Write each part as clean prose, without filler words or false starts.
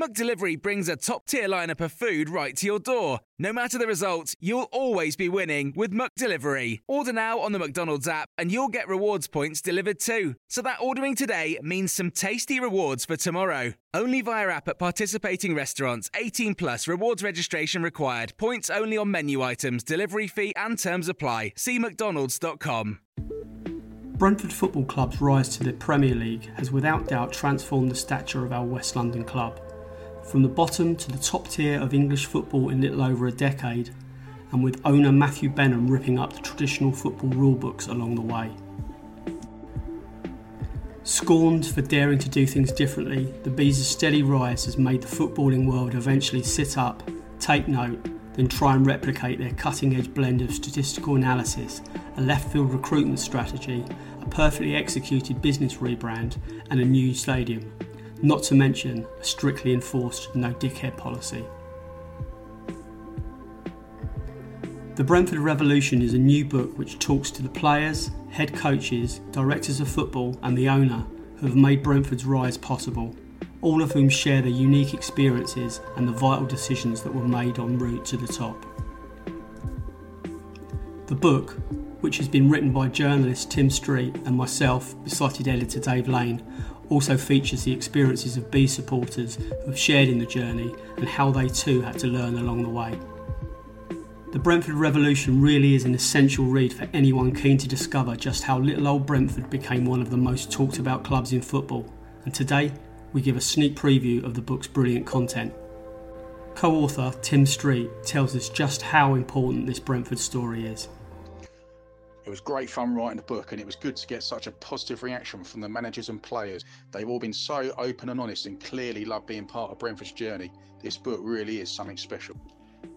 McDelivery brings a top-tier lineup of food right to your door. No matter the result, you'll always be winning with McDelivery. Order now on the McDonald's app and you'll get rewards points delivered too, so that ordering today means some tasty rewards for tomorrow. Only via app at participating restaurants. 18 plus rewards registration required. Points only on menu items, delivery fee and terms apply. See mcdonalds.com. Brentford Football Club's rise to the Premier League has without doubt transformed the stature of our West London club. From the bottom to the top tier of English football in little over a decade, and with owner Matthew Benham ripping up the traditional football rulebooks along the way. Scorned for daring to do things differently, the Bees' steady rise has made the footballing world eventually sit up, take note, then try and replicate their cutting-edge blend of statistical analysis, a left-field recruitment strategy, a perfectly executed business rebrand, and a new stadium. Not to mention a strictly enforced no-dickhead policy. The Brentford Revolution is a new book which talks to the players, head coaches, directors of football and the owner who have made Brentford's rise possible, all of whom share their unique experiences and the vital decisions that were made en route to the top. The book, which has been written by journalist Tim Street and myself, besotted editor Dave Lane, also features the experiences of Bees supporters who have shared in the journey and how they too had to learn along the way. The Brentford Revolution really is an essential read for anyone keen to discover just how little old Brentford became one of the most talked about clubs in football, and today we give a sneak preview of the book's brilliant content. Co-author Tim Street tells us just how important this Brentford story is. It was great fun writing the book, and it was good to get such a positive reaction from the managers and players. They've all been so open and honest and clearly love being part of Brentford's journey. This book really is something special.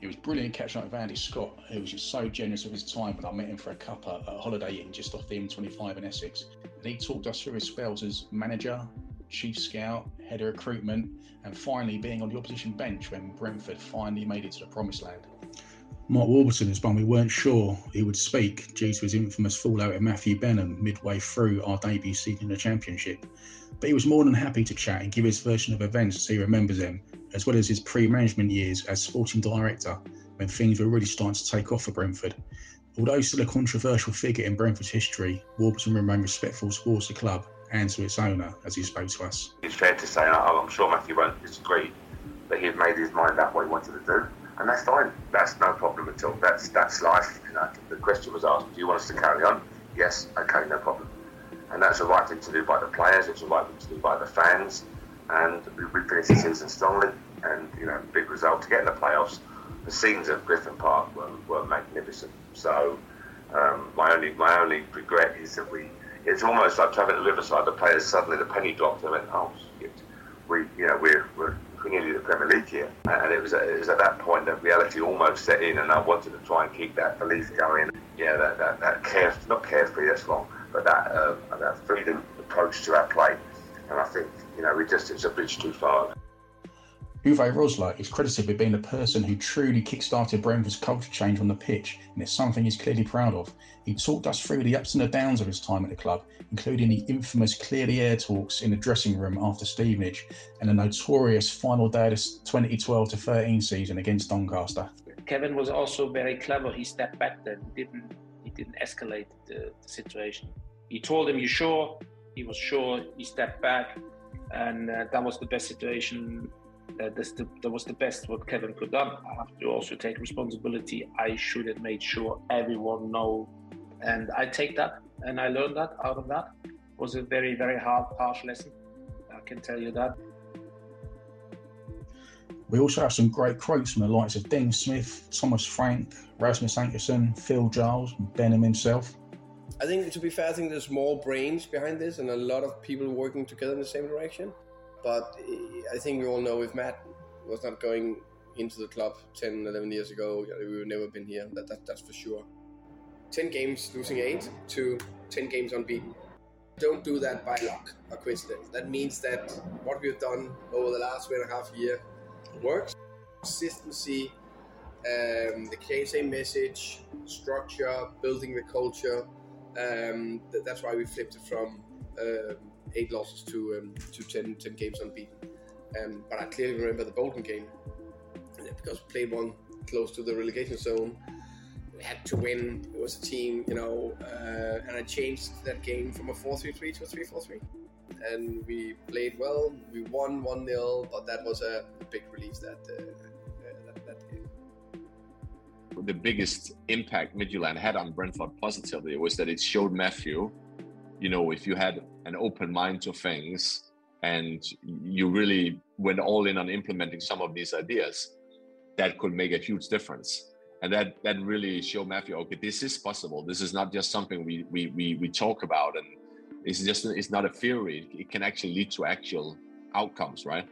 It was brilliant catching up with Andy Scott, who was just so generous of his time when I met him for a cuppa at a Holiday Inn just off the M25 in Essex. And he talked us through his spells as manager, chief scout, head of recruitment, and finally being on the opposition bench when Brentford finally made it to the promised land. Mike Warburton is one we weren't sure he would speak due to his infamous fallout with Matthew Benham midway through our debut season in the Championship, but he was more than happy to chat and give his version of events as he remembers them, as well as his pre-management years as sporting director when things were really starting to take off for Brentford. Although still a controversial figure in Brentford's history, Warburton remained respectful towards the club and to its owner as he spoke to us. It's fair to say, and I'm sure Matthew won't disagree, that he had made his mind up what he wanted to do. And that's fine. That's no problem at all. That's life. You know, the question was asked, do you want us to carry on? Yes, okay, no problem. And that's the right thing to do by the players. It's the right thing to do by the fans. And we finished the season strongly. And, you know, big result to get in the playoffs. The scenes at Griffin Park were magnificent. So my only regret is that it's almost like traveling to Riverside. The players suddenly, the penny dropped and went, oh, shit. We're nearly the Premier League here, and it was at that point that reality almost set in, and I wanted to try and keep that belief going. Yeah, that not carefree—that's wrong, but that freedom approach to our play, and I think you know it's a bridge too far. Uwe Rosler is credited with being the person who truly kick-started Brentford's culture change on the pitch, and it's something he's clearly proud of. He talked us through the ups and the downs of his time at the club, including the infamous clear-the-air talks in the dressing room after Stevenage, and the notorious final day of the 2012-13 season against Doncaster. Kevin was also very clever. He stepped back then. He didn't escalate the situation. He told him, "You sure?" He was sure. He stepped back, and that was the best situation. That was the best what Kevin could done. I have to also take responsibility. I should have made sure everyone know, and I take that and I learned that out of that. was a very, very hard, harsh lesson. I can tell you that. We also have some great quotes from the likes of Dean Smith, Thomas Frank, Rasmus Ankersen, Phil Giles, and Benham himself. I think, to be fair, I think there's more brains behind this and a lot of people working together in the same direction. But I think we all know if Matt was not going into the club 10, 11 years ago, we would have never been here, that's for sure. 10 games losing 8 to 10 games unbeaten. Don't do that by luck or coincidence. That means that what we've done over the last 1.5 years works. Consistency, the KSA message, structure, building the culture. That's why we flipped it from 8 losses to 10 games unbeaten. But I clearly remember the Bolton game because we played one close to the relegation zone. We had to win. It was a team, and I changed that game from a 4-3-3 to a 3-4-3. And we played well. We won 1-0, but that was a big relief that game. The biggest impact Midtjylland had on Brentford positively was that it showed Matthew, if you had an open mind to things and you really went all in on implementing some of these ideas, that could make a huge difference. And that really showed Matthew, okay, this is possible. This is not just something we talk about, and it's not a theory. It can actually lead to actual outcomes, right?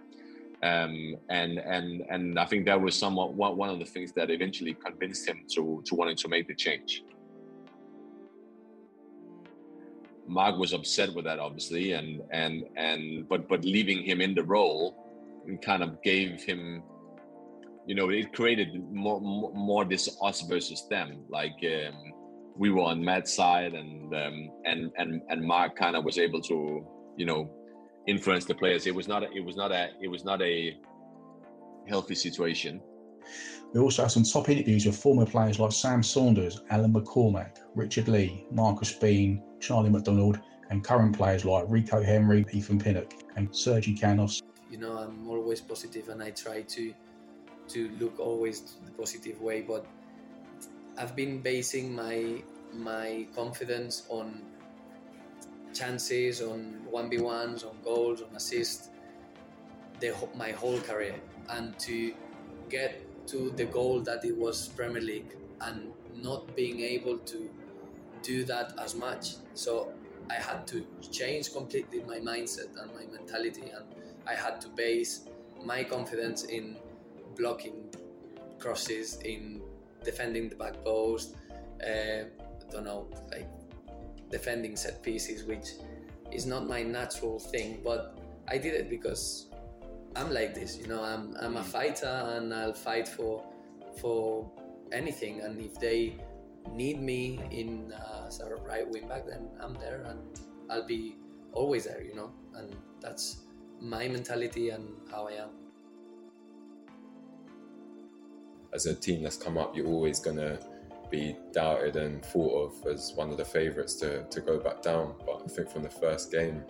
And I think that was somewhat one of the things that eventually convinced him to wanting to make the change. Mark was upset with that, obviously, but leaving him in the role kind of gave him. It created more this us versus them. We were on Matt's side, and Mark kind of was able to, influence the players. It was not a healthy situation. We also have some top interviews with former players like Sam Saunders, Alan McCormack, Richard Lee, Marcus Bean, Charlie McDonald, and current players like Rico Henry, Ethan Pinnock, and Sergi Canos. I'm always positive, and I try to look always the positive way, but I've been basing my confidence on chances, on 1v1s, on goals, on assists, my whole career. And to get to the goal that it was Premier League and not being able to do that as much. So I had to change completely my mindset and my mentality, and I had to base my confidence in blocking crosses, in defending the back post, defending set pieces, which is not my natural thing, but I did it because I'm like this, I'm a fighter, and I'll fight for anything, and if they need me in as a right wing back, then I'm there, and I'll be always there, and that's my mentality and how I am. As a team that's come up, you're always going to be doubted and thought of as one of the favourites to go back down. But I think from the first game,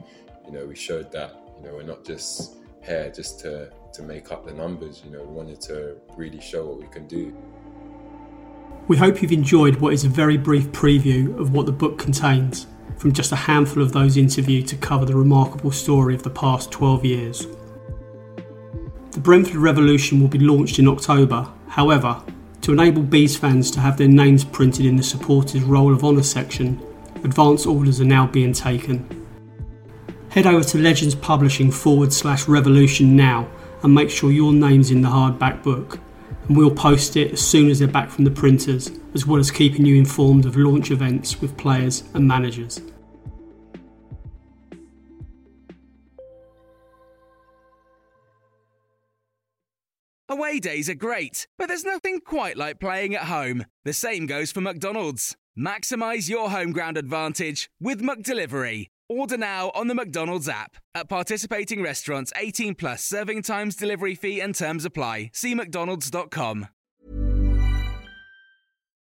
we showed that, we're not just here just to make up the numbers. We wanted to really show what we can do. We hope you've enjoyed what is a very brief preview of what the book contains, from just a handful of those interviewed to cover the remarkable story of the past 12 years. The Brentford Revolution will be launched in October. However, to enable Bees fans to have their names printed in the Supporters' Roll of Honour section, advance orders are now being taken. Head over to Legends Publishing /revolution now and make sure your name's in the hardback book, and we'll post it as soon as they're back from the printers, as well as keeping you informed of launch events with players and managers. Away days are great, but there's nothing quite like playing at home. The same goes for McDonald's. Maximise your home ground advantage with McDelivery. Order now on the McDonald's app. At participating restaurants, 18+, serving times, delivery fee and terms apply. See mcdonalds.com.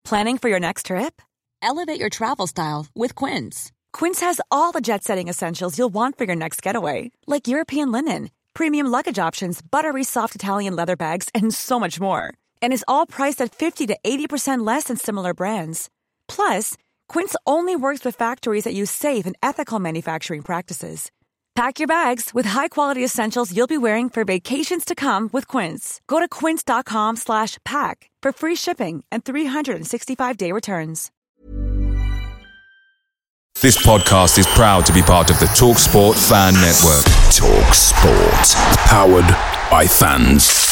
Planning for your next trip? Elevate your travel style with Quince. Quince has all the jet-setting essentials you'll want for your next getaway, like European linen, premium luggage options, buttery soft Italian leather bags, and so much more. And is all priced at 50 to 80% less than similar brands. Plus, Quince only works with factories that use safe and ethical manufacturing practices. Pack your bags with high-quality essentials you'll be wearing for vacations to come with Quince. Go to quince.com/pack for free shipping and 365-day returns. This podcast is proud to be part of the TalkSport Fan Network. TalkSport. Powered by fans.